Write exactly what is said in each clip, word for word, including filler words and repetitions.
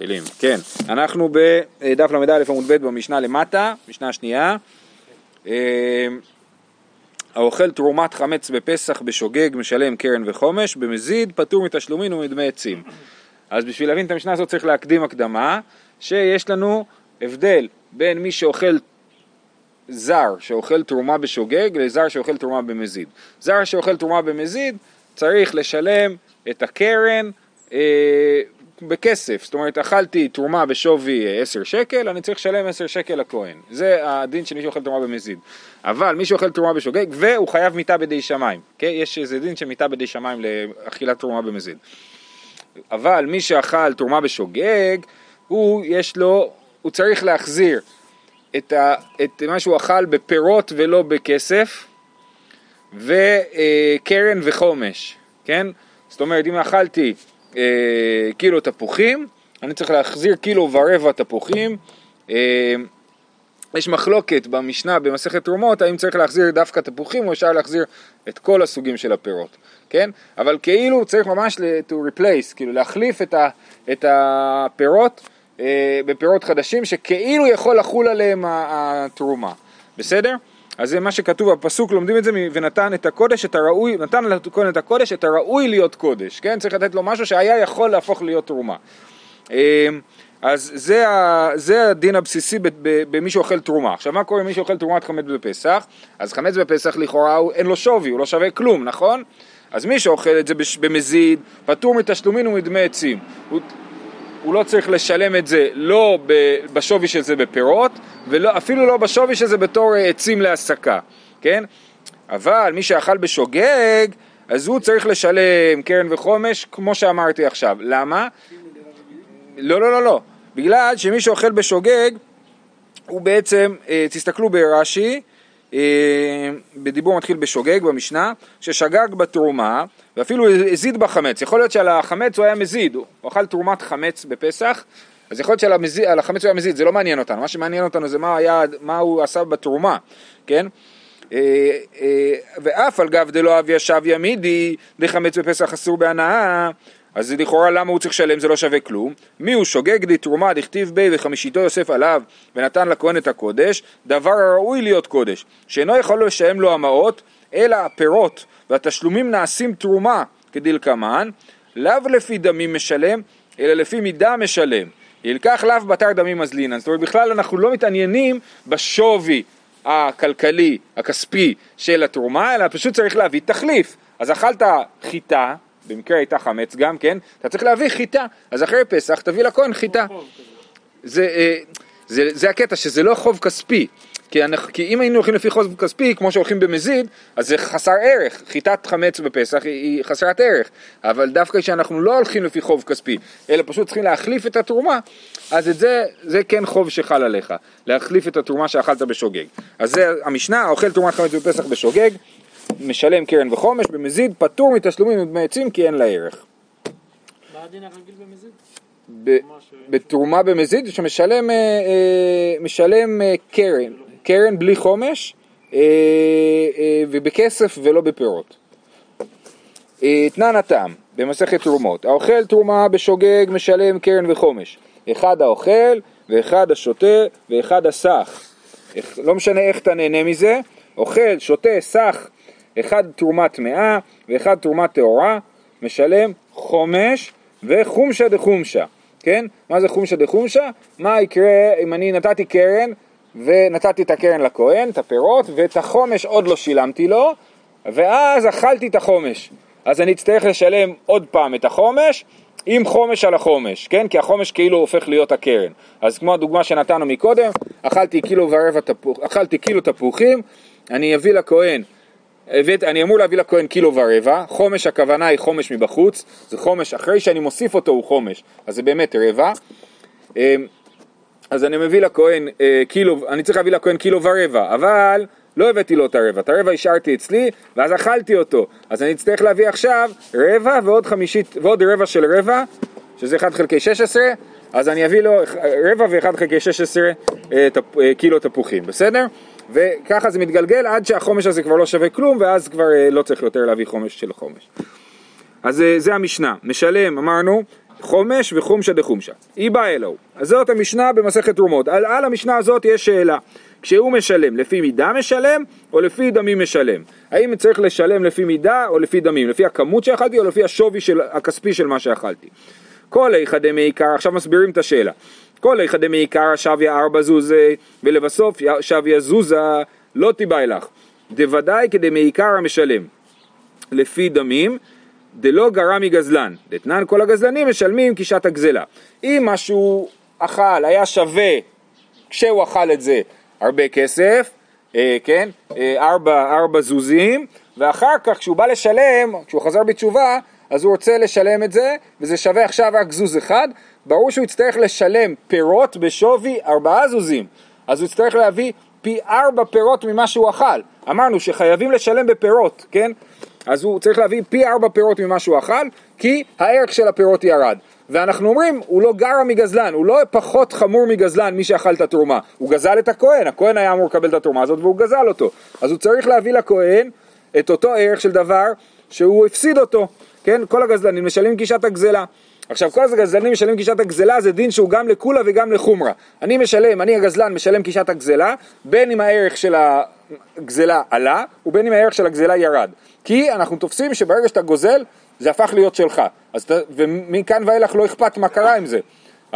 מתחילים, כן, אנחנו בדף למד א' עמוד ב' במשנה למטה, משנה שנייה. האוכל תרומת חמץ בפסח בשוגג משלם קרן וחומש, במזיד פטור מתשלומים ומדמי עצים. אז בשביל להבין את המשנה הזאת צריך להקדים הקדמה, שיש לנו הבדל בין מי שאוכל זר שאוכל תרומה בשוגג לזר שאוכל תרומה במזיד. זר שאוכל תרומה במזיד צריך לשלם את הקרן אה, בכסף, זאת אומרת אכלתי תרומה בשווי עשרה שקל, אני צריך לשלם עשרה שקל לכהן, זה הדין של מי שאוכל תרומה במזיד. אבל מי שאוכל תרומה בשוגג והוא חייב מיתה בידי שמיים, כן? יש איזה דין שמיתה בידי שמיים לאכילת תרומה במזיד. אבל מי שאכל תרומה בשוגג הוא יש לו, הוא צריך להחזיר את, ה, את מה שהוא אכל בפירות ולא בכסף, וקרן וחומש, כן? זאת אומרת, אם אכלתי אה, קילו תפוחים, אני צריך להחזיר קילו ורבע תפוחים. אה, יש מחלוקת במשנה, במסכת תרומות, האם צריך להחזיר דווקא תפוחים, או אפשר להחזיר את כל הסוגים של הפירות, כן? אבל כאילו צריך ממש to replace, כאילו להחליף את, ה, את הפירות, אה, בפירות חדשים, שכאילו יכול לחול עליהם התרומה, בסדר? אז זה מה שכתוב בפסוק, לומדים את זה, ונתן את הקודש את הראוי, נתן לתקון את הקודש את הראוי להיות קודש, כן? צריך לתת לו משהו שהיה יכול להפוך להיות תרומה. אז זה, זה הדין הבסיסי במי שאוכל תרומה. עכשיו מה קורה מי שאוכל תרומת חמץ בפסח? אז חמץ בפסח לכאורה אין לו שווי, הוא לא שווה כלום, נכון? אז מי שאוכל את זה במזיד, פטור מתשלומים ומדמי עצים. הוא... הוא לא צריך לשלם את זה לא בשווי של זה בפירות, ואפילו לא בשווי של זה בתור עצים להסקה, כן? אבל מי שאכל בשוגג, אז הוא צריך לשלם קרן וחומש, כמו שאמרתי עכשיו. למה? לא, לא, לא, לא. בגלל שמי שאוכל בשוגג, הוא בעצם, תסתכלו ברש"י, בדיבור מתחיל בשוגג במשנה, ששגג בתרומה ואפילו הזיד בחמץ. יכול להיות שעל החמץ הוא היה מזיד, הוא אכל תרומת חמץ בפסח, אז יכול להיות שעל המזיד, על החמץ הוא היה מזיד, זה לא מעניין אותנו. מה שמעניין אותנו זה מה, היה, מה הוא עשה בתרומה, כן? ואף על גב דלא אב ישב ימידי דחמץ בפסח אסור בהנאה, אז לכאורה למה הוא צריך שלם, זה לא שווה כלום. מי הוא שוגג לתרומה דכתיב בי וחמישיתו יוסף עליו ונתן לכהן את הקודש, דבר הראוי להיות קודש, שאינו יכול לשלם לו המעות, אלא הפירות והתשלומים נעשים תרומה כדלקמן, לאו לפי דמים משלם, אלא לפי מידה משלם, ילקח לאו בתר דמים מזלינן. זאת אומרת בכלל אנחנו לא מתעניינים בשווי הכלכלי, הכספי של התרומה, אלא פשוט צריך להביא תחליף. אז אכלת חיטה, במקרה הייתה חמץ גם, כן? אתה צריך להביא חיטה, אז אחרי פסח תביא לכהן חיטה. זה, זה, זה הקטע, שזה לא חוב כספי, כי, אנחנו, כי אם היינו הולכים לפי חוב כספי, כמו שהולכים במזיד, אז זה חסר ערך, חיטת חמץ בפסח היא חסרת ערך, אבל דווקא שאנחנו לא הולכים לפי חוב כספי, אלא פשוט צריכים להחליף את התרומה, אז את זה, זה כן חוב שחל עליך, להחליף את התרומה שאכלת בשוגג. אז זה המשנה, אוכל תרומת חמץ בפסח בשוגג, משלם קרן וחומש, במזיד פטור מתשלומים ומדמי עצים כי אין לה ערך. מה הדין הרגיל במזיד? ב- בתרומה במזיד שמשלם משלם קרן, קרן בלי חומש ובכסף ולא בפירות. תנן הטעם במסכת תרומות, האוכל תרומה בשוגג משלם קרן וחומש, אחד האוכל ואחד השותה ואחד הסך, לא משנה איך אתה נהנה מזה, אוכל, שותה, סך, אחד תרומת מאה ואחד תרומת תאורה, משלם חומש וחומשה דחומשה, כן? מה זה חומשה דחומשה? מה יקרה אם אני נתתי קרן ונתתי את הקרן לכהן, את הפירות, ואת החומש עוד לא שילמתי לו, ואז אכלתי את החומש, אז אני אצטרך לשלם עוד פעם את החומש עם חומש על החומש, כן? כי החומש כאילו הופך להיות הקרן. אז כמו הדוגמה שנתנו מקודם, אכלתי קילו ורבע תפוח, אכלתי קילו תפוחים, אני אביא לכהן, אני אמור להביא לכהן קילו ורבע, חומש הכוונה היא חומש מבחוץ, זה חומש אחרי שאני מוסיף אותו הוא חומש, אז זה באמת רבע, אז אני מביא לכהן קילו, אני צריך להביא לכהן קילו ורבע, אבל לא הבאתי לו את הרבע, את הרבע השארתי אצלי ואז אכלתי אותו, אז אני אצטרך להביא עכשיו רבע ועוד חמישית, ועוד רבע של רבע, שזה אחד חלקי שש עשרה, אז אני אביא לו רבע ואחד חלקי שש עשרה קילו תפוחים, בסדר? וככה זה מתגלגל עד שהחומש הזה כבר לא שווה כלום, ואז כבר לא צריך יותר להביא חומש של חומש. אז זה המשנה, משלם אמרנו חומש וחומשה דחומשה. אי בא אלוהו. אז זאת המשנה במסכת תרומות. על, על המשנה הזאת יש שאלה. כשהוא משלם, לפי מידה משלם או לפי דמים משלם? האם צריך לשלם לפי מידה או לפי דמים? לפי הכמות שאכלתי או לפי השווי של, הכספי של מה שאכלתי? כל היחדה מעיקר, עכשיו מסבירים את השאלה. כל היחדה מעיקר שוויה ארבע זוזה ולבסוף שוויה זוזה לא תיבאי לך. דוודאי כדי מעיקר המשלם. לפי דמים דלא גרע מגזלן. דתנן כל הגזלנים משלמים קישת הגזלה. אם משהו אכל היה שווה כשהוא אכל את זה הרבה כסף, אה, כן, אה, ארבע, ארבע זוזים, ואחר כך כשהוא בא לשלם, כשהוא חזר בתשובה, אז הוא רוצה לשלם את זה, וזה שווה עכשיו רק זוז אחד, ברור שהוא יצטרך לשלם פירות בשווי ארבעה זוזים, אז הוא יצטרך להביא פי ארבע פירות ממה שהוא אכל, אמרנו שחייבים לשלם בפירות, כן, אז הוא צריך להביא פי ארבע פירות ממה שהוא אכל, כי הערך של הפירות ירד. ואנחנו אומרים, הוא לא גרע מגזלן, הוא לא פחות חמור מגזלן מי שאכל את התרומה. הוא גזל את הכהן, הכהן היה אמור לקבל את התרומה הזאת והוא גזל אותו. אז הוא צריך להביא לכהן את אותו ערך של דבר שהוא הפסיד אותו. כן? כל הגזלנים משלמים קישת הגזלה. עכשיו כל הגזלנים משלמים קישת הגזלה, זה דין שהוא גם לקולה וגם לחומרה. אני משלם, אני הגזלן משלם קישת הגזלה, בין אם הערך של הגזלה עלה ובין אם הערך של הגזלה ירד. כי אנחנו תופסים שברגע שאתה גוזל, זה הפך להיות שלך. אז אתה, ומכאן ואילך לא אכפת מה קרה עם זה.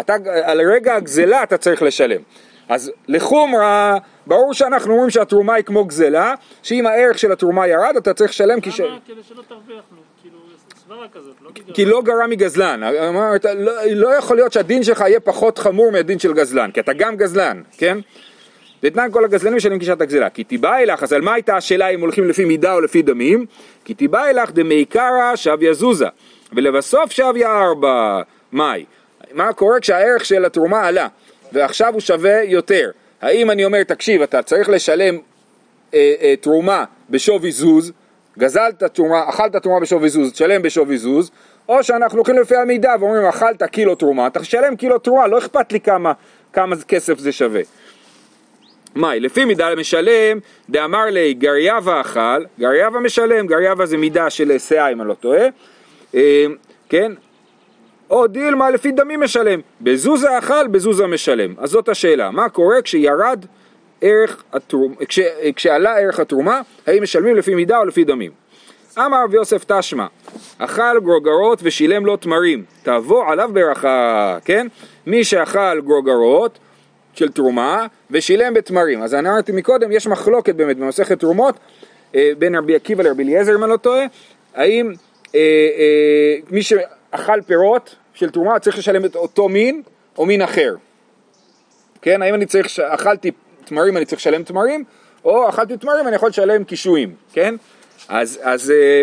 אתה, על רגע הגזלה אתה צריך לשלם. אז לחומרה, ברור שאנחנו אומרים שהתרומה היא כמו גזלה, שאם הערך של התרומה ירד, אתה צריך לשלם כי... למה? כדי שלא תרוויח לו, כאילו, סברה כזאת, לא בגלל. כי לא גרע מגזלן. לא יכול להיות שהדין שלך יהיה פחות חמור מהדין של גזלן, כי אתה גם גזלן, כן? דתנן כל הגזלנים משלמים קישת הגזלה. כי תיבאי לך, אז על מה הייתה השאלה אם הולכים לפי מידה או לפי דמים? כי תיבאי לך דמעיקרא שוויה זוזה, ולבסוף שוויה ארבע. מאי? מה קורה כשהערך של התרומה עלה, ועכשיו הוא שווה יותר? האם אני אומר, תקשיב, אתה צריך לשלם אה, אה, תרומה בשווי זוז, גזלת תרומה, אכלת תרומה בשווי זוז, תשלם בשווי זוז, או שאנחנו הולכים לפי המידה ואומרים, אכלת קילו תרומה, אתה תשלם קילו תרומה, לא אכפת לי כמה, כמה כסף זה שווה. מאי, לפי מידה משלם, דאמר לי גריאבה אכל, גריאבה משלם, גריאבה זה מידה של סאה אם אני לא טועה, אה, כן? או דילמה לפי דמים משלם, בזוזה אכל, בזוזה משלם. אז זאת השאלה, מה קורה כשירד ערך התרומה, כש, כשעלה ערך התרומה, האם משלמים לפי מידה או לפי דמים? אמר רבי יוסף תשמע, אכל גרוגרות ושילם לו תמרים, תבוא עליו ברכה, כן? מי שאכל גרוגרות, של תרומה ושילם בתמרים. אז אני אמרתי מקודם, יש מחלוקת באמת במסכת תרומות אה, בין רבי עקיבא לרבי אליעזר אם אני לא טועה, האם אה, אה, מי שאכל פירות של תרומה צריך לשלם את אותו מין או מין אחר, כן? האם אני צריך, אכלתי תמרים אני צריך לשלם תמרים, או אכלתי תמרים אני יכול לשלם קישואים, כן? אז, אז, אה,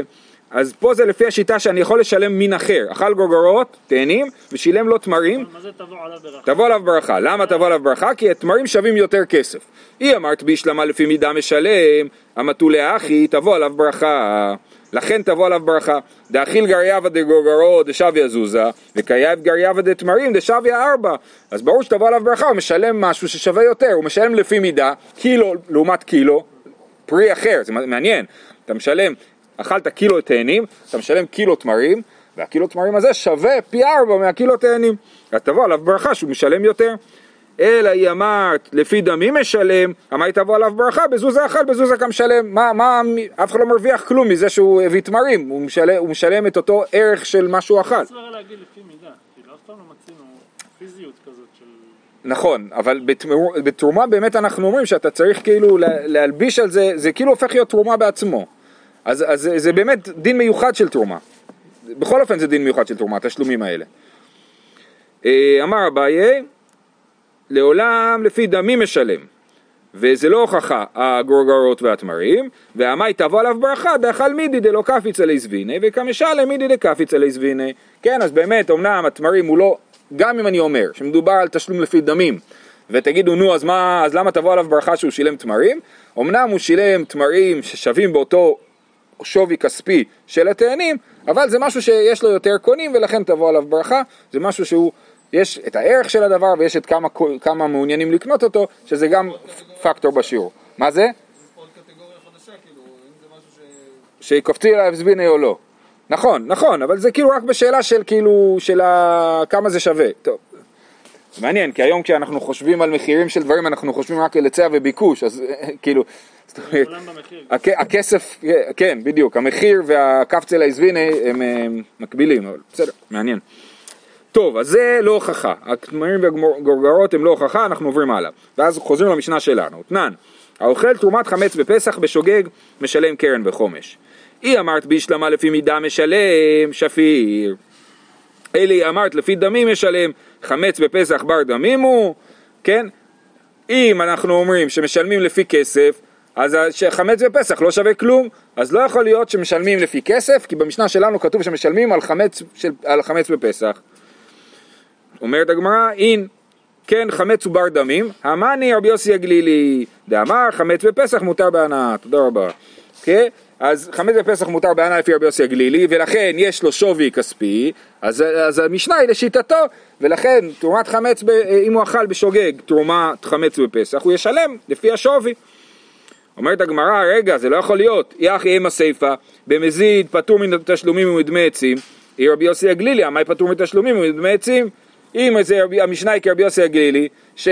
אז פה זה לפי השיטה שאני יכול לשלם מין אחר, אכל גרוגרות, תהנים, ושילם לו תמרים. מה זה תבוא עליו ברכה? תבוא עליו ברכה. למה תבוא עליו ברכה? כי התמרים שווים יותר כסף. היא אמרת בישלמה לפי מידה משלם, המתולה אחי, תבוא עליו ברכה, לכן תבוא עליו ברכה. דאכיל גריאבה דגרוגרות דשוויה זוזה, וקייב גריאבה דתמרים דשוויה ארבע. אז ברור שתבוא עליו ברכה, הוא משלם משהו ששווה יותר, הוא משלם לפי מידה, קילו לעומת קילו, פרי אחר, זה מעניין. אתה משלם אכלת קילו תאנים, אתה משלם קילו תמרים, והקילו תמרים הזה שווה פי ארבע מהקילו תאנים. אז תבוא עליו ברכה שהוא משלם יותר. אלא היא אמרת, לפי דמים משלם, אמרת תבוא עליו ברכה, בזוזה אכל, בזוזה כמשלם. מה, מה, אף אחד לא מרוויח כלום מזה שהוא הביא תמרים, הוא משלם, הוא משלם את אותו ערך של מה שהוא אכל. צריך להגיד לפי מידה, כאילו אף פעם לא מצינו פיזיות כזאת של... נכון, אבל בתרומה באמת אנחנו אומרים שאתה צריך כאילו להלביש על זה, זה כאילו הופך להיות תרומה בעצמו. אז, אז זה באמת דין מיוחד של תרומה. בכל אופן זה דין מיוחד של תרומה, התשלומים האלה. אמר אביי, לעולם לפי דמים משלם, וזה לא הוכחה, הגרוגרות והתמרים, והמאי תבוא עליו ברכה, דאכל מידי דלא קפיץ עלי זביני, וכמשלם מידי דקפיץ עלי זביני. כן, אז באמת, אמנם התמרים הוא לא, גם אם אני אומר, שמדובר על תשלום לפי דמים, ותגידו נו, אז, מה, אז למה תבוא עליו ברכה שהוא שילם תמרים? אמנם הוא שילם תמרים ששווים באותו שווי כספי של התאנים, אבל זה משהו שיש לו יותר קונים ולכן תבוא עליו ברכה. זה משהו שהוא, יש את הערך של הדבר ויש את כמה, כמה מעוניינים לקנות אותו, שזה גם פקטור בשיעור. מה זה? עוד קטגוריה חדשה, כאילו, אם זה משהו ש... שקופצי עליו זביני או לא. נכון, נכון, אבל זה כאילו רק בשאלה של כאילו, של ה... כמה זה שווה. טוב. מעניין, כי היום כשאנחנו חושבים על מחירים של דברים, אנחנו חושבים רק על היצע וביקוש, אז כאילו, זאת אומרת, הכ, הכסף, כן, בדיוק, המחיר והקפצל העזביני הם, הם מקבילים, אבל בסדר, מעניין. טוב, אז זה לא הוכחה, התמרים והגורגרות הם לא הוכחה, אנחנו עוברים הלאה, ואז חוזרים למשנה שלנו. תנן, האוכל תרומת חמץ בפסח בשוגג, משלם קרן וחומש. היא אמרת בישלמה לפי מידה משלם, שפיר. אלי אמרת לפי דמים משלם, חמץ בפסח בר דמים הוא, כן? אם אנחנו אומרים שמשלמים לפי כסף, אז חמץ בפסח לא שווה כלום, אז לא יכול להיות שמשלמים לפי כסף, כי במשנה שלנו כתוב שמשלמים על חמץ, של, על חמץ בפסח. אומרת הגמרא, אין, כן חמץ הוא בר דמים, המאני רבי יוסי הגלילי, דאמר חמץ בפסח מותר בהנאה, תודה רבה. כן? אז חמץ בפסח מותר בהנאה לפי רבי יוסי הגלילי, ולכן יש לו שווי כספי, אז, אז המשנה היא לשיטתו, ולכן תרומת חמץ, ב, אם הוא אכל בשוגג תרומת חמץ בפסח, הוא ישלם לפי השווי. אומרת הגמרא, רגע, זה לא יכול להיות, יחי עם הסיפה, במזיד פטור מן תשלומים ומדמי עצים, היא רבי יוסי הגלילי, המאי פטור מתשלומים ומדמי עצים, אם זה המשנה היא כרבי יוסי הגלילי, ש...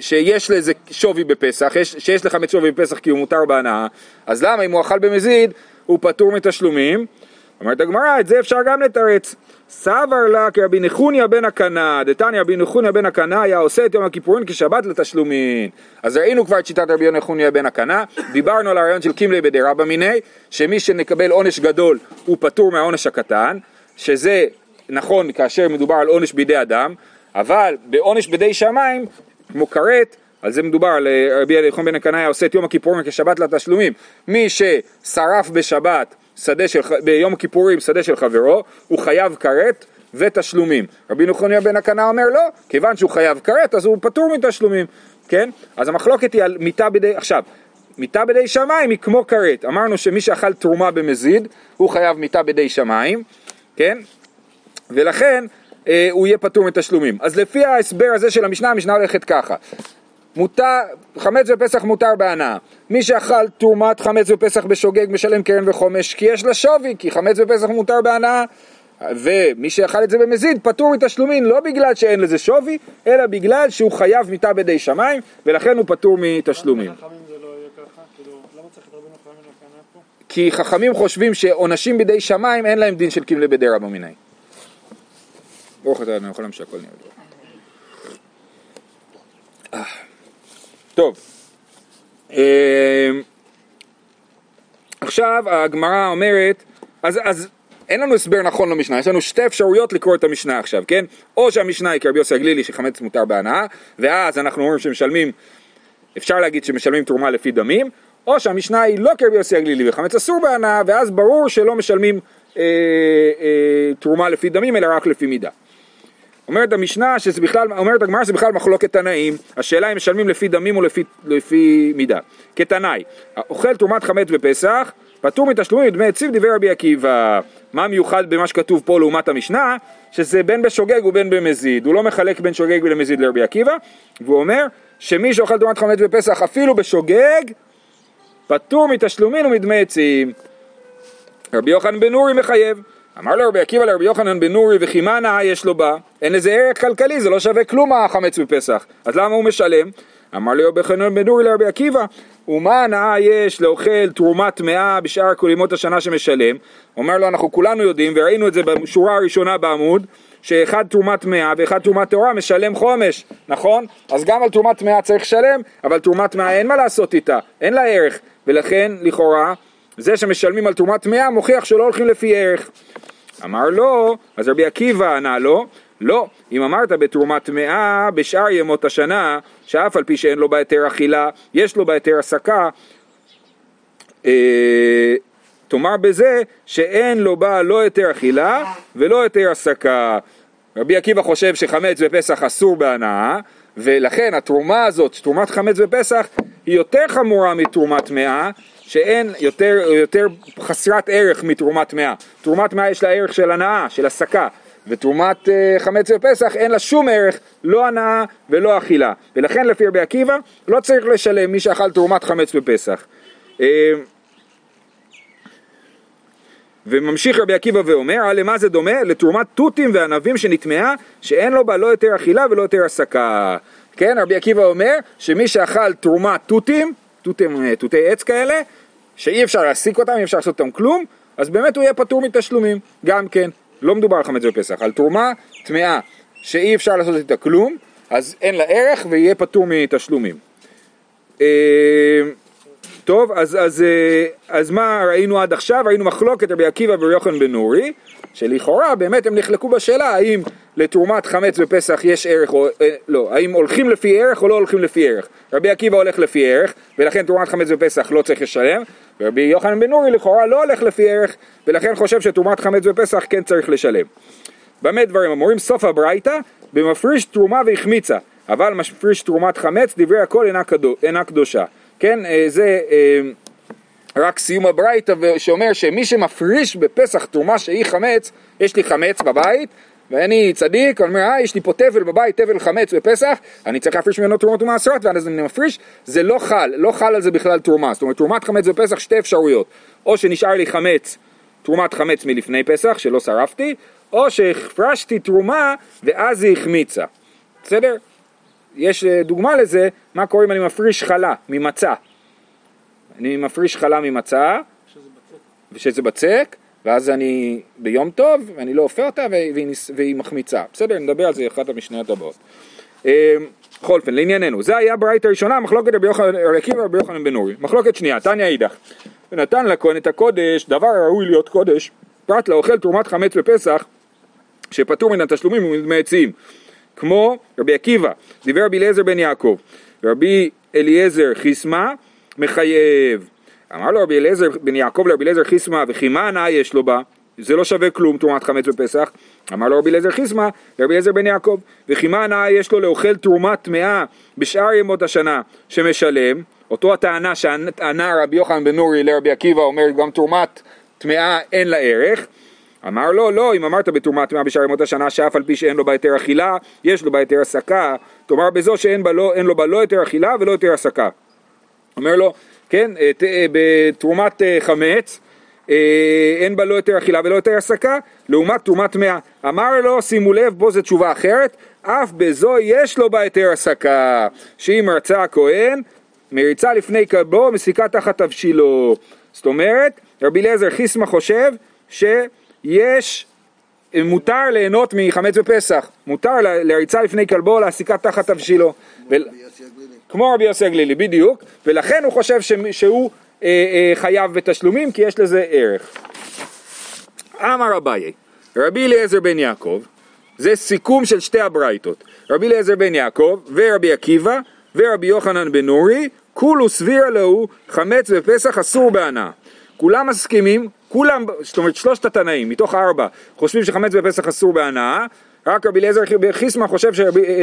שיש לזה שווי בפסח, שיש לחמץ שווי בפסח כי הוא מותר בהנאה, אז למה אם הוא אכל במזיד הוא פטור מתשלומים? אומרת הגמרא, את זה אפשר גם לתרץ. סבר לה כרבי נחוניה בן הקנה, דתניא רבי נחוניה בן הקנה היה עושה את יום הכיפורים כשבת לתשלומים. אז ראינו כבר את שיטת רבי נחוניה בן הקנה, דיברנו על הרעיון של קימלי בדי רבא מיני, שמי שנקבל עונש גדול הוא פטור מהעונש הקטן, שזה נכון כאשר מדובר על עונש בידי אדם, אבל בעונש בידי שמיים, כמו קראת, על זה מדובר, רבי נחמן בן הקנאי עושה את יום הכיפורים כשבת לתשלומים, מי ששרף בשבת, שדה של, ביום הכיפורים שדה של חברו, הוא חייב קראת ותשלומים. רבי נחמן בן הקנאי אומר לא, כיוון שהוא חייב קראת, אז הוא פטור מתשלומים, כן? אז המחלוקת היא על מיטה בידי, עכשיו, מיטה בידי שמיים היא כמו קראת, אמרנו שמי שאכל תרומה במזיד, הוא חייב מיטה בידי שמיים, כן? ולכן, הוא יהיה פטור מתשלומים. אז לפי ההסבר הזה של המשנה, המשנה הולכת ככה. מותר, חמץ ופסח מותר בהנאה. מי שאכל תרומת חמץ ופסח בשוגג משלם קרן וחומש, כי יש לה שווי, כי חמץ ופסח מותר בהנאה. ומי שאכל את זה במזיד, פטור מתשלומים, לא בגלל שאין לזה שווי, אלא בגלל שהוא חייב מיתה בידי שמיים, ולכן הוא פטור מתשלומים. כי חכמים חושבים שעונשים בידי שמיים, אין להם דין של קימלי בדי רבא מיני. ברוך אתה, אני יכול להמשיך, הכל נראה. טוב. עכשיו הגמרא אומרת, אז, אז אין לנו הסבר נכון למשנה, יש לנו שתי אפשרויות לקרוא את המשנה עכשיו, כן? או שהמשנה היא כרבי יוסי הגלילי שחמץ מותר בהנאה, ואז אנחנו אומרים שמשלמים, אפשר להגיד שמשלמים תרומה לפי דמים, או שהמשנה היא לא כרבי יוסי הגלילי וחמץ אסור בהנאה, ואז ברור שלא משלמים אה, אה, תרומה לפי דמים, אלא רק לפי מידה. אומרת המשנה שזה בכלל, אומרת הגמרא שזה בכלל מחלוקת תנאים, השאלה אם משלמים לפי דמים או לפי, לפי מידה. כתנאי, אוכל תרומת חמץ בפסח, פטור מתשלומים ודמי עצים דיבר רבי עקיבא. מה מיוחד במה שכתוב פה לעומת המשנה? שזה בין בשוגג ובין במזיד. הוא לא מחלק בין שוגג ולמזיד לרבי עקיבא, והוא אומר שמי שאוכל תרומת חמץ בפסח אפילו בשוגג, פטור מתשלומים ומדמי עצים. רבי יוחנן בן נורי מחייב, אמר לו רבי עקיבא לרבי יוחנן בן נורי וכי מה הנאה יש לו בה, אין איזה ערך כלכלי, זה לא שווה כלום החמץ בפסח, אז למה הוא משלם? אמר לו רבי יוחנן בן נורי לרבי עקיבא, ומה הנאה יש לאוכל תרומת מאה בשאר כל ימות השנה שמשלם? אומר לו, אנחנו כולנו יודעים וראינו את זה בשורה הראשונה בעמוד, שאחד תרומת מאה ואחד תרומת תורה משלם חומש, נכון? אז גם על תרומת מאה צריך לשלם, אבל תרומת מאה אין מה לעשות איתה, אין לה ערך, ולכן לכאורה זה שמשלמים על תרומת מאה מוכיח שלא הולכים לפי ערך. אמר לו, אז רבי עקיבא ענה לו, לא, אם אמרת בתרומת מאה בשאר ימות השנה, שאף על פי שאין לו בה היתר אכילה, יש לו בה היתר הסקה, אה, תאמר בזה שאין לו בה לא היתר אכילה ולא היתר הסקה. רבי עקיבא חושב שחמץ בפסח אסור בהנאה, ולכן התרומה הזאת, תרומת חמץ בפסח, היא יותר חמורה מתרומת מאה, שאין יותר, יותר חסרת ערך מתרומת מאה. תרומת מאה יש לה ערך של הנאה, של הסקה, ותרומת אה, חמץ בפסח אין לה שום ערך, לא הנאה ולא אכילה. ולכן לפי רבי עקיבא לא צריך לשלם מי שאכל תרומת חמץ בפסח. אה, וממשיך רבי עקיבא ואומר, למה זה דומה? לתרומת תותים וענבים שנטמעה, שאין לו בה לא יותר אכילה ולא יותר עסקה. כן, רבי עקיבא אומר שמי שאכל תרומת תותים, תותים, תותי עץ כאלה, שאי אפשר להסיק אותם, אי אפשר לעשות אותם כלום, אז באמת הוא יהיה פטור מתשלומים. גם כן, לא מדובר על חמץ בפסח, על תרומה טמאה שאי אפשר לעשות איתה כלום, אז אין לה ערך ויהיה פטור מתשלומים. טוב, אז, אז, אז מה ראינו עד עכשיו? ראינו מחלוקת רבי עקיבא ויוחנן בן נורי, שלכאורה באמת הם נחלקו בשאלה האם לתרומת חמץ בפסח יש ערך או לא, האם הולכים לפי ערך או לא הולכים לפי ערך. רבי עקיבא הולך לפי ערך, ולכן תרומת חמץ בפסח לא צריך לשלם, ורבי יוחנן בן נורי לכאורה לא הולך לפי ערך, ולכן חושב שתרומת חמץ בפסח כן צריך לשלם. באמת דברים אמורים, סוף הברייתא, במפריש תרומה והחמיצה, אבל מפריש תרומת חמץ דברי הכל אינה, קדו, אינה קדושה. כן, זה רק סיום הברייתא שאומר שמי שמפריש בפסח תרומה שהיא חמץ, יש לי חמץ בבית, ואני צדיק, אני אומר, אה, יש לי פה תבל בבית, תבל חמץ בפסח, אני צריך להפריש ממנו תרומות ומעשרות, ואז אני מפריש, זה לא חל, לא חל על זה בכלל תרומה. זאת אומרת, תרומת חמץ בפסח שתי אפשרויות, או שנשאר לי חמץ, תרומת חמץ מלפני פסח, שלא שרפתי, או שהפרשתי תרומה, ואז היא החמיצה. בסדר? יש דוגמה לזה, מה קורה אם אני מפריש חלה ממצה. אני מפריש חלה ממצה, ושזה בצק, ושזה בצק ואז אני ביום טוב, ואני לא אופר אותה, והיא, והיא מחמיצה. בסדר, נדבר על זה אחת המשניות הבאות. בכל אופן, לענייננו, זה היה ברייתא הראשונה, מחלוקת רבי עקיבא ורבי יוחנן בן נורי. מחלוקת שנייה, תניא אידך. ונתן לכהן את הקודש, דבר ראוי להיות קודש, פרט לאוכל תרומת חמץ בפסח, שפטור מן התשלומים ומדמי עצים. כמו רבי עקיבא, דיבר רבי אליעזר בן יעקב, רבי אליעזר חיסמה מחייב. אמר לו רבי אליעזר בן יעקב לרבי אליעזר חיסמה, וכי מה הנאה יש לו בה? זה לא שווה כלום תרומת חמץ בפסח. אמר לו רבי אליעזר חיסמה לרבי אליעזר בן יעקב, וכי מה הנאה יש לו לאוכל תרומת טמאה בשאר ימות השנה שמשלם? אותו הטענה שענה רבי יוחנן בן נורי לרבי עקיבא, אומר גם תרומת טמאה אין לה ערך. אמר לו, לא, אם אמרת בתרומת טמאה בשאר ימות השנה שאף על פי שאין לו בה יותר אכילה, יש לו בה יותר עסקה, תאמר בזו שאין בה, לא, אין לו בה לא יותר אכילה ולא יותר עסקה. אומר לו, כן, ת, בתרומת חמץ, אין בה לא יותר אכילה ולא יותר עסקה, לעומת תרומת טמאה. אמר לו, שימו לב, בו זו תשובה אחרת, אף בזו יש לו בה יותר עסקה, שהיא מרצה הכהן, מריצה לפני קבלו, מסיקה תחת תבשילו. זאת אומרת, רבי אליעזר חיסמה חושב ש... יש, מותר ליהנות מחמץ בפסח, מותר לריצה לפני כלבו, להסיקת תחת תבשילו, כמו רבי יוסי הגלילי, בדיוק, ולכן הוא חושב שהוא חייב בתשלומים, כי יש לזה ערך. אמר אביי, רבי אליעזר בן יעקב, זה סיכום של שתי הברייתות, רבי אליעזר בן יעקב ורבי עקיבא ורבי יוחנן בן נורי, כולו סבירה לו חמץ בפסח אסור בהנאה. כולם מסכימים, כולם, זאת אומרת שלושת התנאים, מתוך ארבע, חושבים שחמץ בפסח אסור בהנאה, רק רבי אליעזר חיסמה חושב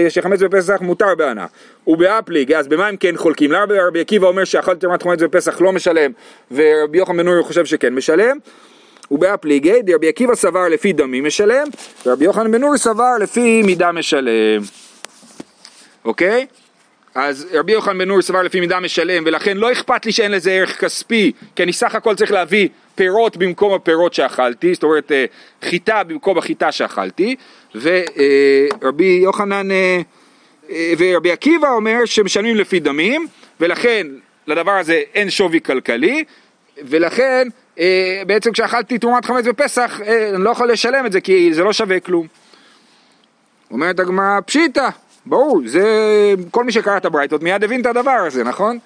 שחמץ בפסח מותר בהנאה. ובאפליג, אז במה הם כן חולקים? לרבי רבי עקיבא אומר שאכל תרומת חמץ בפסח לא משלם, ורבי יוחנן בן נורי חושב שכן משלם, ובאפליג, רבי עקיבא סבר לפי דמי משלם, ורבי יוחנן בן נורי סבר לפי מידה משלם. אוקיי? אז רבי יוחנן בן נורי סבר לפי מידה משלם, ולכן לא אכפת לי שאין לזה ערך כספי, כי אני סך הכל צריך להביא פירות במקום הפירות שאכלתי, זאת אומרת חיטה במקום החיטה שאכלתי, ורבי יוחנן ורבי עקיבא אומר שמשלמים לפי דמים, ולכן לדבר הזה אין שווי כלכלי, ולכן בעצם כשאכלתי תרומת חמץ בפסח, אני לא יכול לשלם את זה, כי זה לא שווה כלום. אומרת הגמרא, פשיטא, ברור, זה, כל מי שקרא את הברייתות מיד הבין את הדבר הזה, נכון?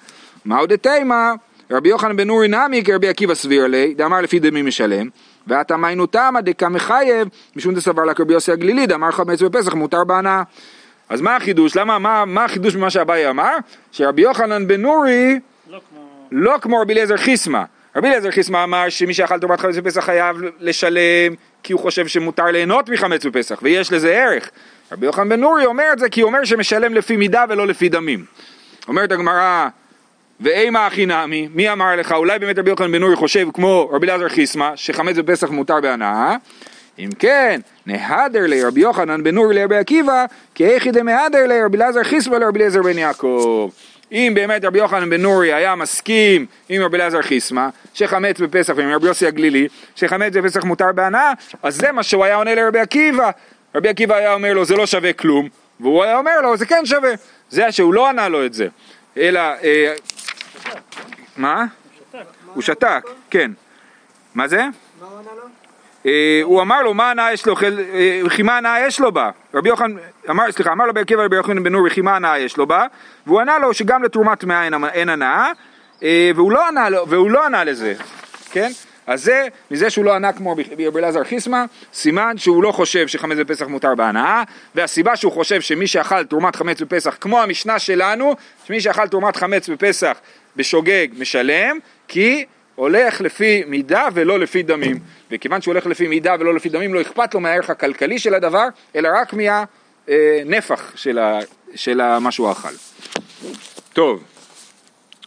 מה עוד תימה? רבי יוחנן בן נורי נמי כרבי עקיבא סביר לי, דאמר לפי דמי משלם, ואתה מיינו תמה דקה מחייב, משום דסבר לה כרבי יוסי הגלילי, דאמר חמץ בפסח מותר בהנאה. אז מה החידוש? למה, מה, מה החידוש ממה שאביי אמר? שרבי יוחנן בן נורי, לא כמו, לא כמו רבי אליעזר חיסמה. רבי אליעזר חיסמה אמר שמי שאכל תרומת חמץ בפסח חייב לשלם, כי הוא חושב שמותר ליהנות מחמץ בפסח, ויש לזה ערך. רבי יוחנן בן נורי אומר את זה כי הוא אומר שמשלם לפי מידה ולא לפי דמים. אומרת הגמרא, ואימה הכי נעמי, מי אמר לך, אולי באמת רבי יוחנן בן נורי חושב כמו רבי אליעזר חיסמה, שחמץ בפסח מותר בהנאה? אם כן, נהדר לי רבי יוחנן בן נורי לרבי עקיבא, כי היחיד מהדר לי רבי אליעזר חיסמה לרבי אליעזר בן יעקב. אם באמת רבי יוחנן בן נורי היה מסכים עם רבי אלעזר חיסמא, שחמץ בפסח, ועם רבי יוסי הגלילי, שחמץ בפסח מותר בהנאה, אז זה מה שהוא היה עונה לרבי עקיבא. רבי עקיבא היה אומר לו, זה לא שווה כלום, והוא היה אומר לו, זה כן שווה. זה שהוא לא ענה לו את זה, אלא... אה, מה? הוא שתק, כן. מה זה? מה הוא ענה לו? הוא אמר לו, מה הנאה יש לו, חימה הנאה יש לו בה. רבי יוחנן, סליחה, אמר לו רבי עקיבא רבי יוחנן בן נורי, חימה הנאה יש לו בה, והוא ענה לו שגם לתרומת מאה אין הנאה, והוא לא ענה לזה, כן? אז זה, מזה שהוא לא ענה כמו רבי אלעזר חיסמא, סימן שהוא לא חושב שחמץ בפסח מותר בהנאה, והסיבה שהוא חושב שמי שאכל תרומת חמץ בפסח, כמו המשנה שלנו, שמי שאכל תרומת חמץ בפסח בשוגג משלם, כי הולך לפי מידה ולא לפי דמים. וכיוון שהוא הולך לפי מידה ולא לפי דמים, לא אכפת לו מהערך הכלכלי של הדבר, אלא רק מהנפח של, ה, של מה שהוא אכל. טוב,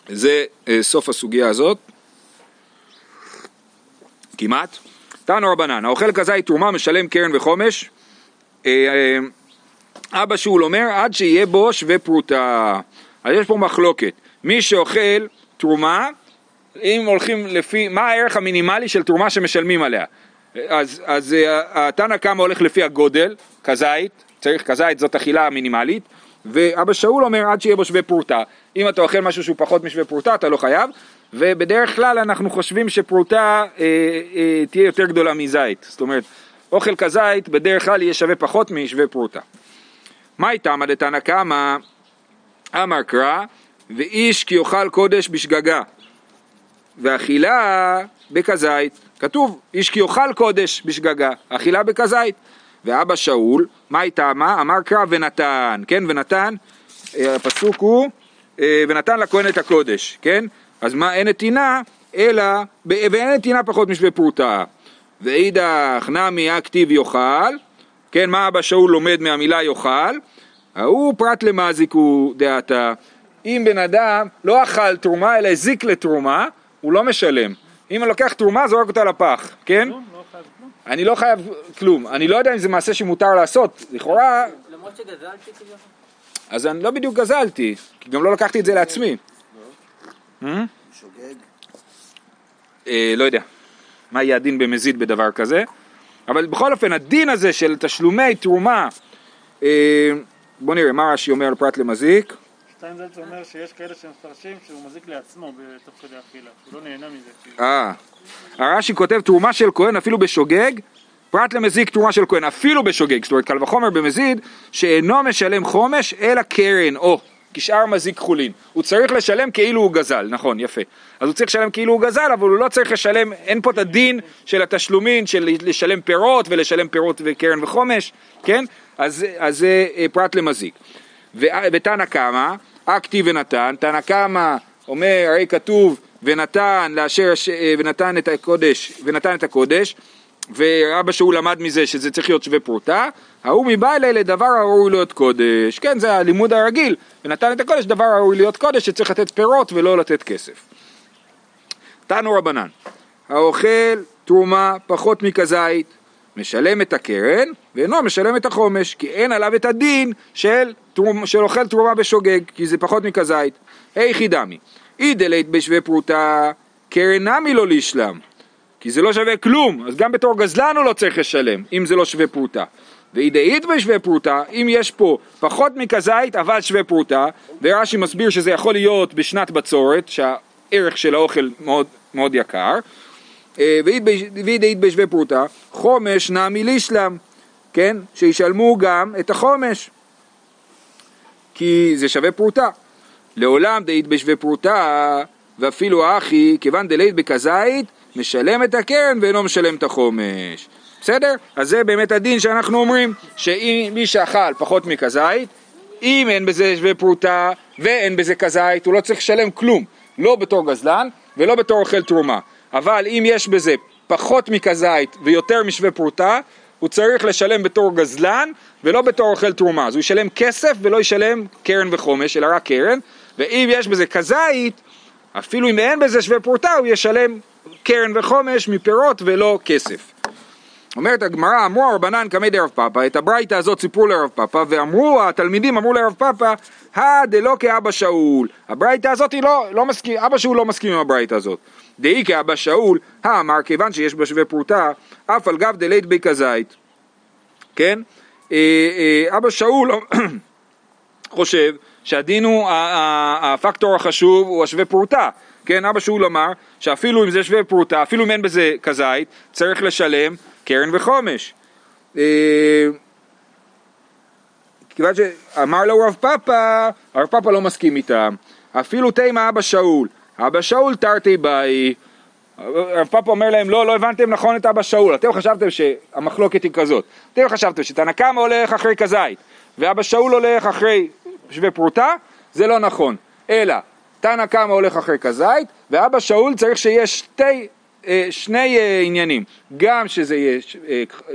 זה סוף הסוגיה הזאת. כמעט. תנו רבנן, האוכל כזית תרומה משלם קרן וחומש. אבא שאול אומר, עד שיהיה בו שווה פרוטה. אז יש פה מחלוקת. מי שאוכל תרומה, אם הולכים לפי, מה הערך המינימלי של תרומה שמשלמים עליה? אז, אז התנא קמא הולך לפי הגודל, כזית, צריך כזית, זאת אכילה המינימלית, ואבא שאול אומר עד שיהיה בו שווה פרוטה. אם אתה אוכל משהו שהוא פחות משווה פרוטה, אתה לא חייב, ובדרך כלל אנחנו חושבים שפרוטה אה, אה, תהיה יותר גדולה מזית. זאת אומרת, אוכל כזית בדרך כלל יהיה שווה פחות משווה פרוטה. מה איתם עד התנא קמא? אמר קרא, ואיש כי אוכל קודש בשגגה. ואכילה בכזית, כתוב איש כי אוכל קודש בשגגה, אכילה בכזית. ואבא שאול, מה הייתה מה? אמר קרא ונתן, כן, ונתן, הפסוק הוא, ונתן לכהן את הקודש, כן? אז מה, אין נתינה, אלא, ואין נתינה פחות משווה פרוטה. ואידך נמי הכתיב יאכל, כן, מה אבא שאול לומד מהמילה יאכל? הוא פרט למזיקו דעתה. אם בן אדם לא אכל תרומה, אלא הזיק לתרומה, הוא לא משלם. אם אני לוקח תרומה, זורק אותה לפח, כן? אני לא חייב כלום. אני לא יודע אם זה מעשה שמותר לעשות. לכאורה... למרות שגזלתי כביכול. אז אני לא בדיוק גזלתי, כי גם לא לקחתי את זה לעצמי. שוגג. לא יודע. מה יהיה הדין במזיד בדבר כזה? אבל בכל אופן, הדין הזה של תשלומי תרומה... בוא נראה, מה רש"י אומר על פרט למזיק? שתיים זלץ אומר שיש כאלה שמפרשים שהוא מזיק לעצמו בתוך כדי אכילה, הוא לא נהנה מזה. אה, הרש"י כותב תרומה של כהן אפילו בשוגג, פרט למזיק תרומה של כהן אפילו בשוגג, זאת אומרת קל וחומר במזיד, שאינו משלם חומש אלא קרן, או כשאר מזיק חולין. הוא צריך לשלם כאילו הוא גזל, נכון, יפה. אז הוא צריך לשלם כאילו הוא גזל, אבל הוא לא צריך לשלם, אין פה את הדין של התשלומים, של לשלם פירות ולשלם פירות וקרן וחומש, כן? אז זה פרט למזיק. ותנא קמא, הכתיב ונתן, תנא קמא אומר, הרי כתוב, ונתן, לאשר, ונתן את הקודש, ונתן את הקודש, ורבא שאול למד מזה שזה צריך להיות שווה פרוטה, ההוא מבא אליי לדבר הראוי להיות קודש, כן, זה הלימוד הרגיל, ונתן את הקודש, דבר הראוי להיות קודש, שצריך לתת פירות ולא לתת כסף. תנו רבנן, האוכל תרומה פחות מכזית, משלם את הקרן, ואינו משלם את החומש, כי אין עליו את הדין של, תרום, של אוכל תרומה בשוגג, כי זה פחות מכזית. היכי דמי, אידלית בשווה פרוטה, קרן נמי לא להשלם, כי זה לא שווה כלום, אז גם בתור גזלן הוא לא צריך לשלם, אם זה לא שווה פרוטה. ואידאית בשווה פרוטה, אם יש פה פחות מכזית, אבל שווה פרוטה, ורש"י מסביר שזה יכול להיות בשנת בצורת, שהערך של האוכל מאוד, מאוד יקר, ואידאית בשווה פרוטה, חומש נמי לישלם, כן? שישלמו גם את החומש, כי זה שווה פרוטה. לעולם דאית בשווה פרוטה, ואפילו האחי, כיוון דלית בכזית, משלם את הקרן ואינו משלם את החומש. בסדר? אז זה באמת הדין שאנחנו אומרים, שמי שאכל פחות מכזית, אם אין בזה שווה פרוטה, ואין בזה כזית, הוא לא צריך לשלם כלום, לא בתור גזלן, ולא בתור אוכל תרומה. אבל אם יש בזה פחות מכזית ויותר משווה פרוטה, הוא צריך לשלם בתור גזלן ולא בתור אוכל תרומה. אז הוא ישלם כסף ולא ישלם קרן וחומש, אלא רק קרן. ואם יש בזה כזית, אפילו אם אין בזה שווה פרוטה, הוא ישלם קרן וחומש מפירות ולא כסף. אומרת הגמרא, אמרו הרבנן קמי דרב פאפא, את הברייתא הזאת סיפרו לרב פאפא, ואמרו, התלמידים אמרו לרב פאפא, הדלא כאבא שאול, הברייתא הזאת היא לא, לא מסכים, אבא שאול לא מסכים עם הברייתא הזאת. דאי כאבא שאול, האמר, כיוון שיש בה שווה פרוטה, אף על גב דלית בי כזית. כן? אבא שאול חושב שהדין הוא הפקטור החשוב, הוא השווה פרוטה. כן, אבא שאול אמר שאפילו אם זה שווה פרוטה, אפילו אם אין בזה כזית, צריך לשלם קרן וחומש. כיוון שאמר לו רב פאפא, הרב פאפא לא מסכים איתם. אפילו תימא אבא שאול, אבא שאול תרתי ביי. הרב פאפא אומר להם, לא, לא הבנתם נכון את אבא שאול, אתם חשבתם שהמחלוקת היא כזאת. אתם חשבתם שתנא קמא הולך אחרי כזית, ואבא שאול הולך אחרי שווה פרוטה, זה לא נכון. אלא, תנא קמא הולך אחרי כזית, ואבא שאול צריך שיש שתי... שני עניינים, גם שזה יהיה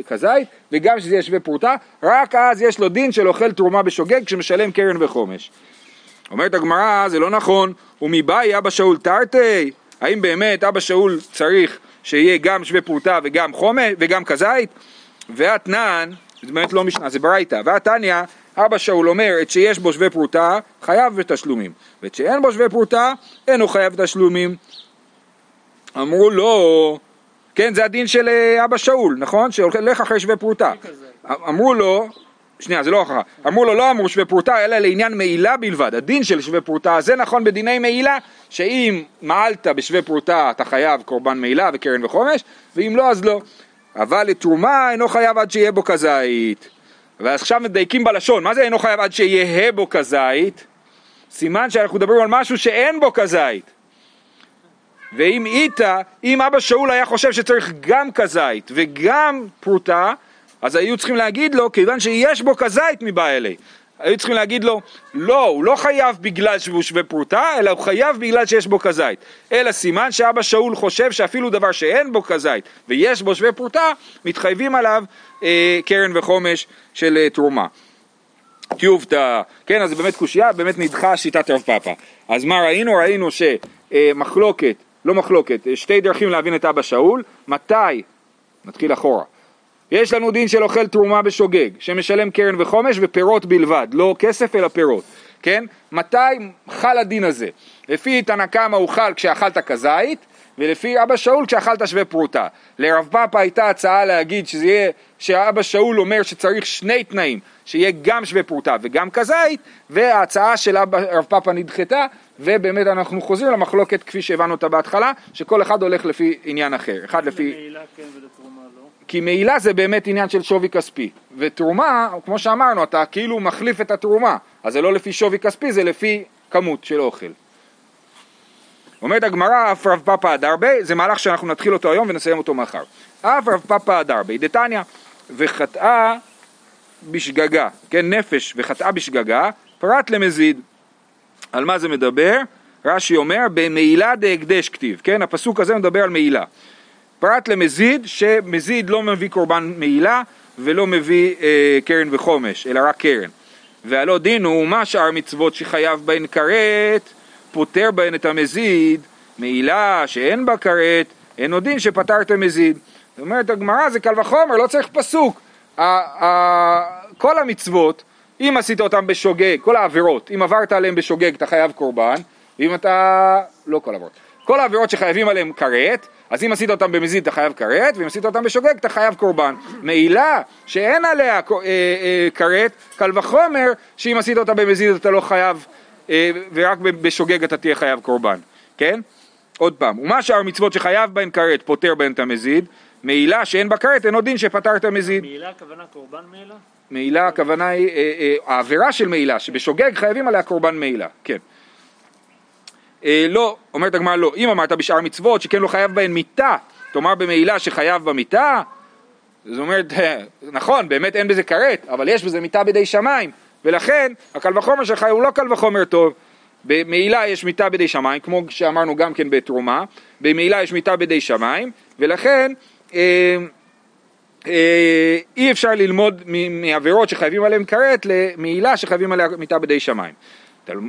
כזית וגם שזה יהיה שווה פרוטה, רק אז יש לו דין של אוכל תרומה בשוגג כשמשלם קרן וחומש. אומרת הגמרא, זה לא נכון, ומבאי אבא שאול תרתי, האם באמת אבא שאול צריך שיהיה גם שווה פרוטה וגם חומש וגם כזית? והתנן, זה באמת לא משנה, זה ברייתא, והתניא, אבא שאול אומר, את שיש בו שווה פרוטה חייב בתשלומים, ואת שאין בו שווה פרוטה אינו חייב בתשלומים. אמרו לו, כן, זה הדין של אבא שאול, נכון? שהולך אחרי שווה פרוטה. אמרו לו, שנייה, זה לא אחר. אמרו לו, לא אמרו שווה פרוטה, אלא לעניין מעילה בלבד. הדין של שווה פרוטה, זה נכון בדיני מעילה, שאם מעלת בשווה פרוטה, אתה חייב קורבן מעילה וקרן וחומש, ואם לא, אז לא. אבל לתרומה אינו חייב עד שיהיה בו כזית. ועכשיו מדייקים בלשון, מה זה אינו חייב עד שיהיה בו כזית? סימן שאנחנו מדברים על משהו שאין בו כזית. ואם איתה, אם אבא שאול היה חושב שצריך גם כזית וגם פרוטה, אז היו צריכים להגיד לו, כיוון שיש בו כזית מבא אלי, היו צריכים להגיד לו, לא, הוא לא חייב בגלל שהוא שווה פרוטה, אלא הוא חייב בגלל שיש בו כזית. אלא סימן שאבא שאול חושב שאפילו דבר שאין בו כזית ויש בו שווה פרוטה, מתחייבים עליו אה, קרן וחומש של אה, תרומה. טיובטה, כן, אז באמת קושיה, באמת נדחה שיטת רב פאפא. אז מה ראינו? ראינו שמחלוקת, לא מחלוקת, שתי דרכים להבין את אבא שאול. מתי? נתחיל אחורה. יש לנו דין של אוכל תרומה בשוגג, שמשלם קרן וחומש ופירות בלבד, לא כסף אלא פירות, כן? מתי חל הדין הזה? לפי תנא קמא הוא חל כשאכלת כזית, ולפי אבא שאול כשאכלת שווה פרוטה. לרב פאפא הייתה הצעה להגיד שזה יהיה, שאבא שאול אומר שצריך שני תנאים, שיהיה גם שווה פרוטה וגם כזית, וההצעה של אבא, רב פאפא נדחתה, ובאמת אנחנו חוזרים למחלוקת כפי שהבנו אותה בהתחלה, שכל אחד הולך לפי עניין אחר. אחד לפי... מעילה כן ולתרומה לא. כי מעילה זה באמת עניין של שווי כספי, ותרומה, כמו שאמרנו, אתה כאילו מחליף את התרומה, אז זה לא לפי שווי כספי, זה לפי כמות של אוכל. אומרת הגמרא, אף רב פאפא הדרבי, זה מהלך שאנחנו נתחיל אותו היום ונסיים אותו מאחר. אף רב פאפא הדרבי, דתניא, וחטאה בשגגה, כן, נפש וחטאה בשגגה, פרט למזיד. על מה זה מדבר? רש"י אומר, במעילה דהקדש כתיב, כן, הפסוק הזה מדבר על מעילה. פרט למזיד, שמזיד לא מביא קורבן מעילה, ולא מביא אה, קרן וחומש, אלא רק קרן. והלא דין הוא, מה שאר מצוות שחייב בהן כרת, פותר בהן את המזיד, מעילה שאין בה כרת, אין עוד דין שפתר את המזיד. זאת אומרת, הגמרא זה קל וחומר, לא צריך פסוק. ה- ה- כל המצוות, אם עשית אותם בשוגג, כל העבירות, אם עברת עליהם בשוגג, אתה חייב קורבן, ואם אתה, לא כל העבירות, כל העבירות שחייבים עליהם כרת, אז אם עשית אותם במזיד, אתה חייב כרת, ואם עשית אותם בשוגג, אתה חייב קורבן. מעילה שאין עליה כרת, קל וחומר, שאם עשית אותם במזיד, אתה לא חייב, ורק בשוגג אתה תהיה חייב קורבן, כן? עוד פעם, ומה שאר מצוות שחייב בהן כרת, פותר בהן את המזיד, מעילה שאין בה כרת, אין עוד דין שפתר את המזיד. מעילה הכוונה קורבן מעילה? מעילה הכוונה היא, אה, אה, העבירה של מעילה, שבשוגג חייבים עליה קורבן מעילה, כן. אה, לא, אומרת הגמרא לא, אם אמרת בשאר מצוות שכן לא חייב בהן מיטה, תאמר במעילה שחייב במיטה, זאת אומרת, נכון, באמת אין בזה כרת, אבל יש בזה מיטה בידי שמיים, ולכן הקל וחומר שלך הוא לא קל וחומר טוב. במעילה יש מיטה בידי שמיים, כמו שאמרנו גם כן בתרומה, במעילה יש מיטה בידי שמיים, ולכן אה, אה, אי אפשר ללמוד מעבירות שחייבים עליהם כרת למעילה שחייבים עליה מיטה בידי שמיים.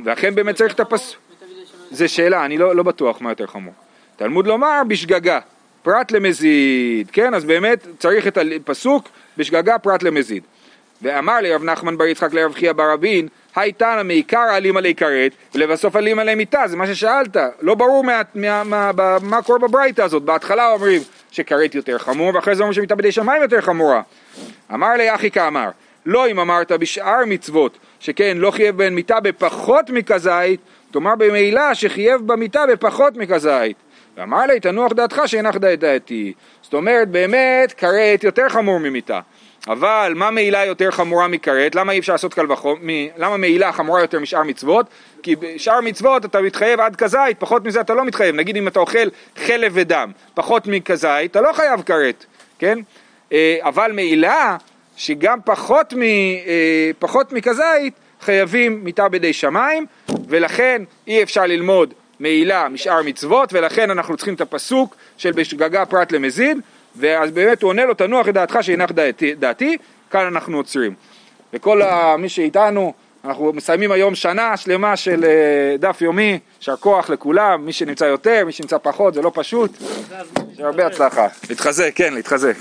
ואכן באמת צריך את הפסוק. זה שאלה, אני לא, לא בטוח מה יותר חמור. תלמוד לומר בשגגה, פרט למזיד, כן? אז באמת צריך את הפסוק בשגגה פרט למזיד. ואמר לרב נחמן בר יצחק לרב חייא בר אבין, הייתנה מעיקר העלים עלי כרת, ולבסוף העלים עלי מיתה, זה מה ששאלת. לא ברור מה, מה, מה, מה קורה בברייתא הזאת. בהתחלה אומרים שכרת יותר חמור, ואחרי זה אומרים שמיתה בידי שמיים יותר חמורה. אמר לי אחי כאמר, לא אם אמרת בשאר מצוות, שכן לא חייב בן מיתה בפחות מכזית, תאמר במילה שחייב במיתה בפחות מכזית. ואמר לי תנוח דעתך שאינך דעתי. זאת אומרת באמת כרת יותר חמור ממיתה. אבל מה מעילה יותר חמורה מכרת? למה אי אפשר לעשות קל וחומר? למה מעילה חמורה יותר משאר מצוות? כי בשאר מצוות אתה מתחייב עד כזית, פחות מזה אתה לא מתחייב. נגיד אם אתה אוכל חלב ודם, פחות מכזית, אתה לא חייב כרת, כן? אבל מעילה שגם פחות מ פחות מכזית חייבים מיתה בידי שמיים, ולכן אי אפשר ללמוד מעילה משאר מצוות, ולכן אנחנו צריכים את הפסוק של בשגגה פרט למזיד. ואז באמת הוא עונה לו תנוח את דעתך שאינך דעתי, דעתי, כאן אנחנו עוצרים. וכל מי שאיתנו, אנחנו מסיימים היום שנה שלמה של דף יומי, שכוח לכולם, מי שנמצא יותר, מי שנמצא פחות, זה לא פשוט, זה הרבה הצלחה. להתחזק, כן, להתחזק.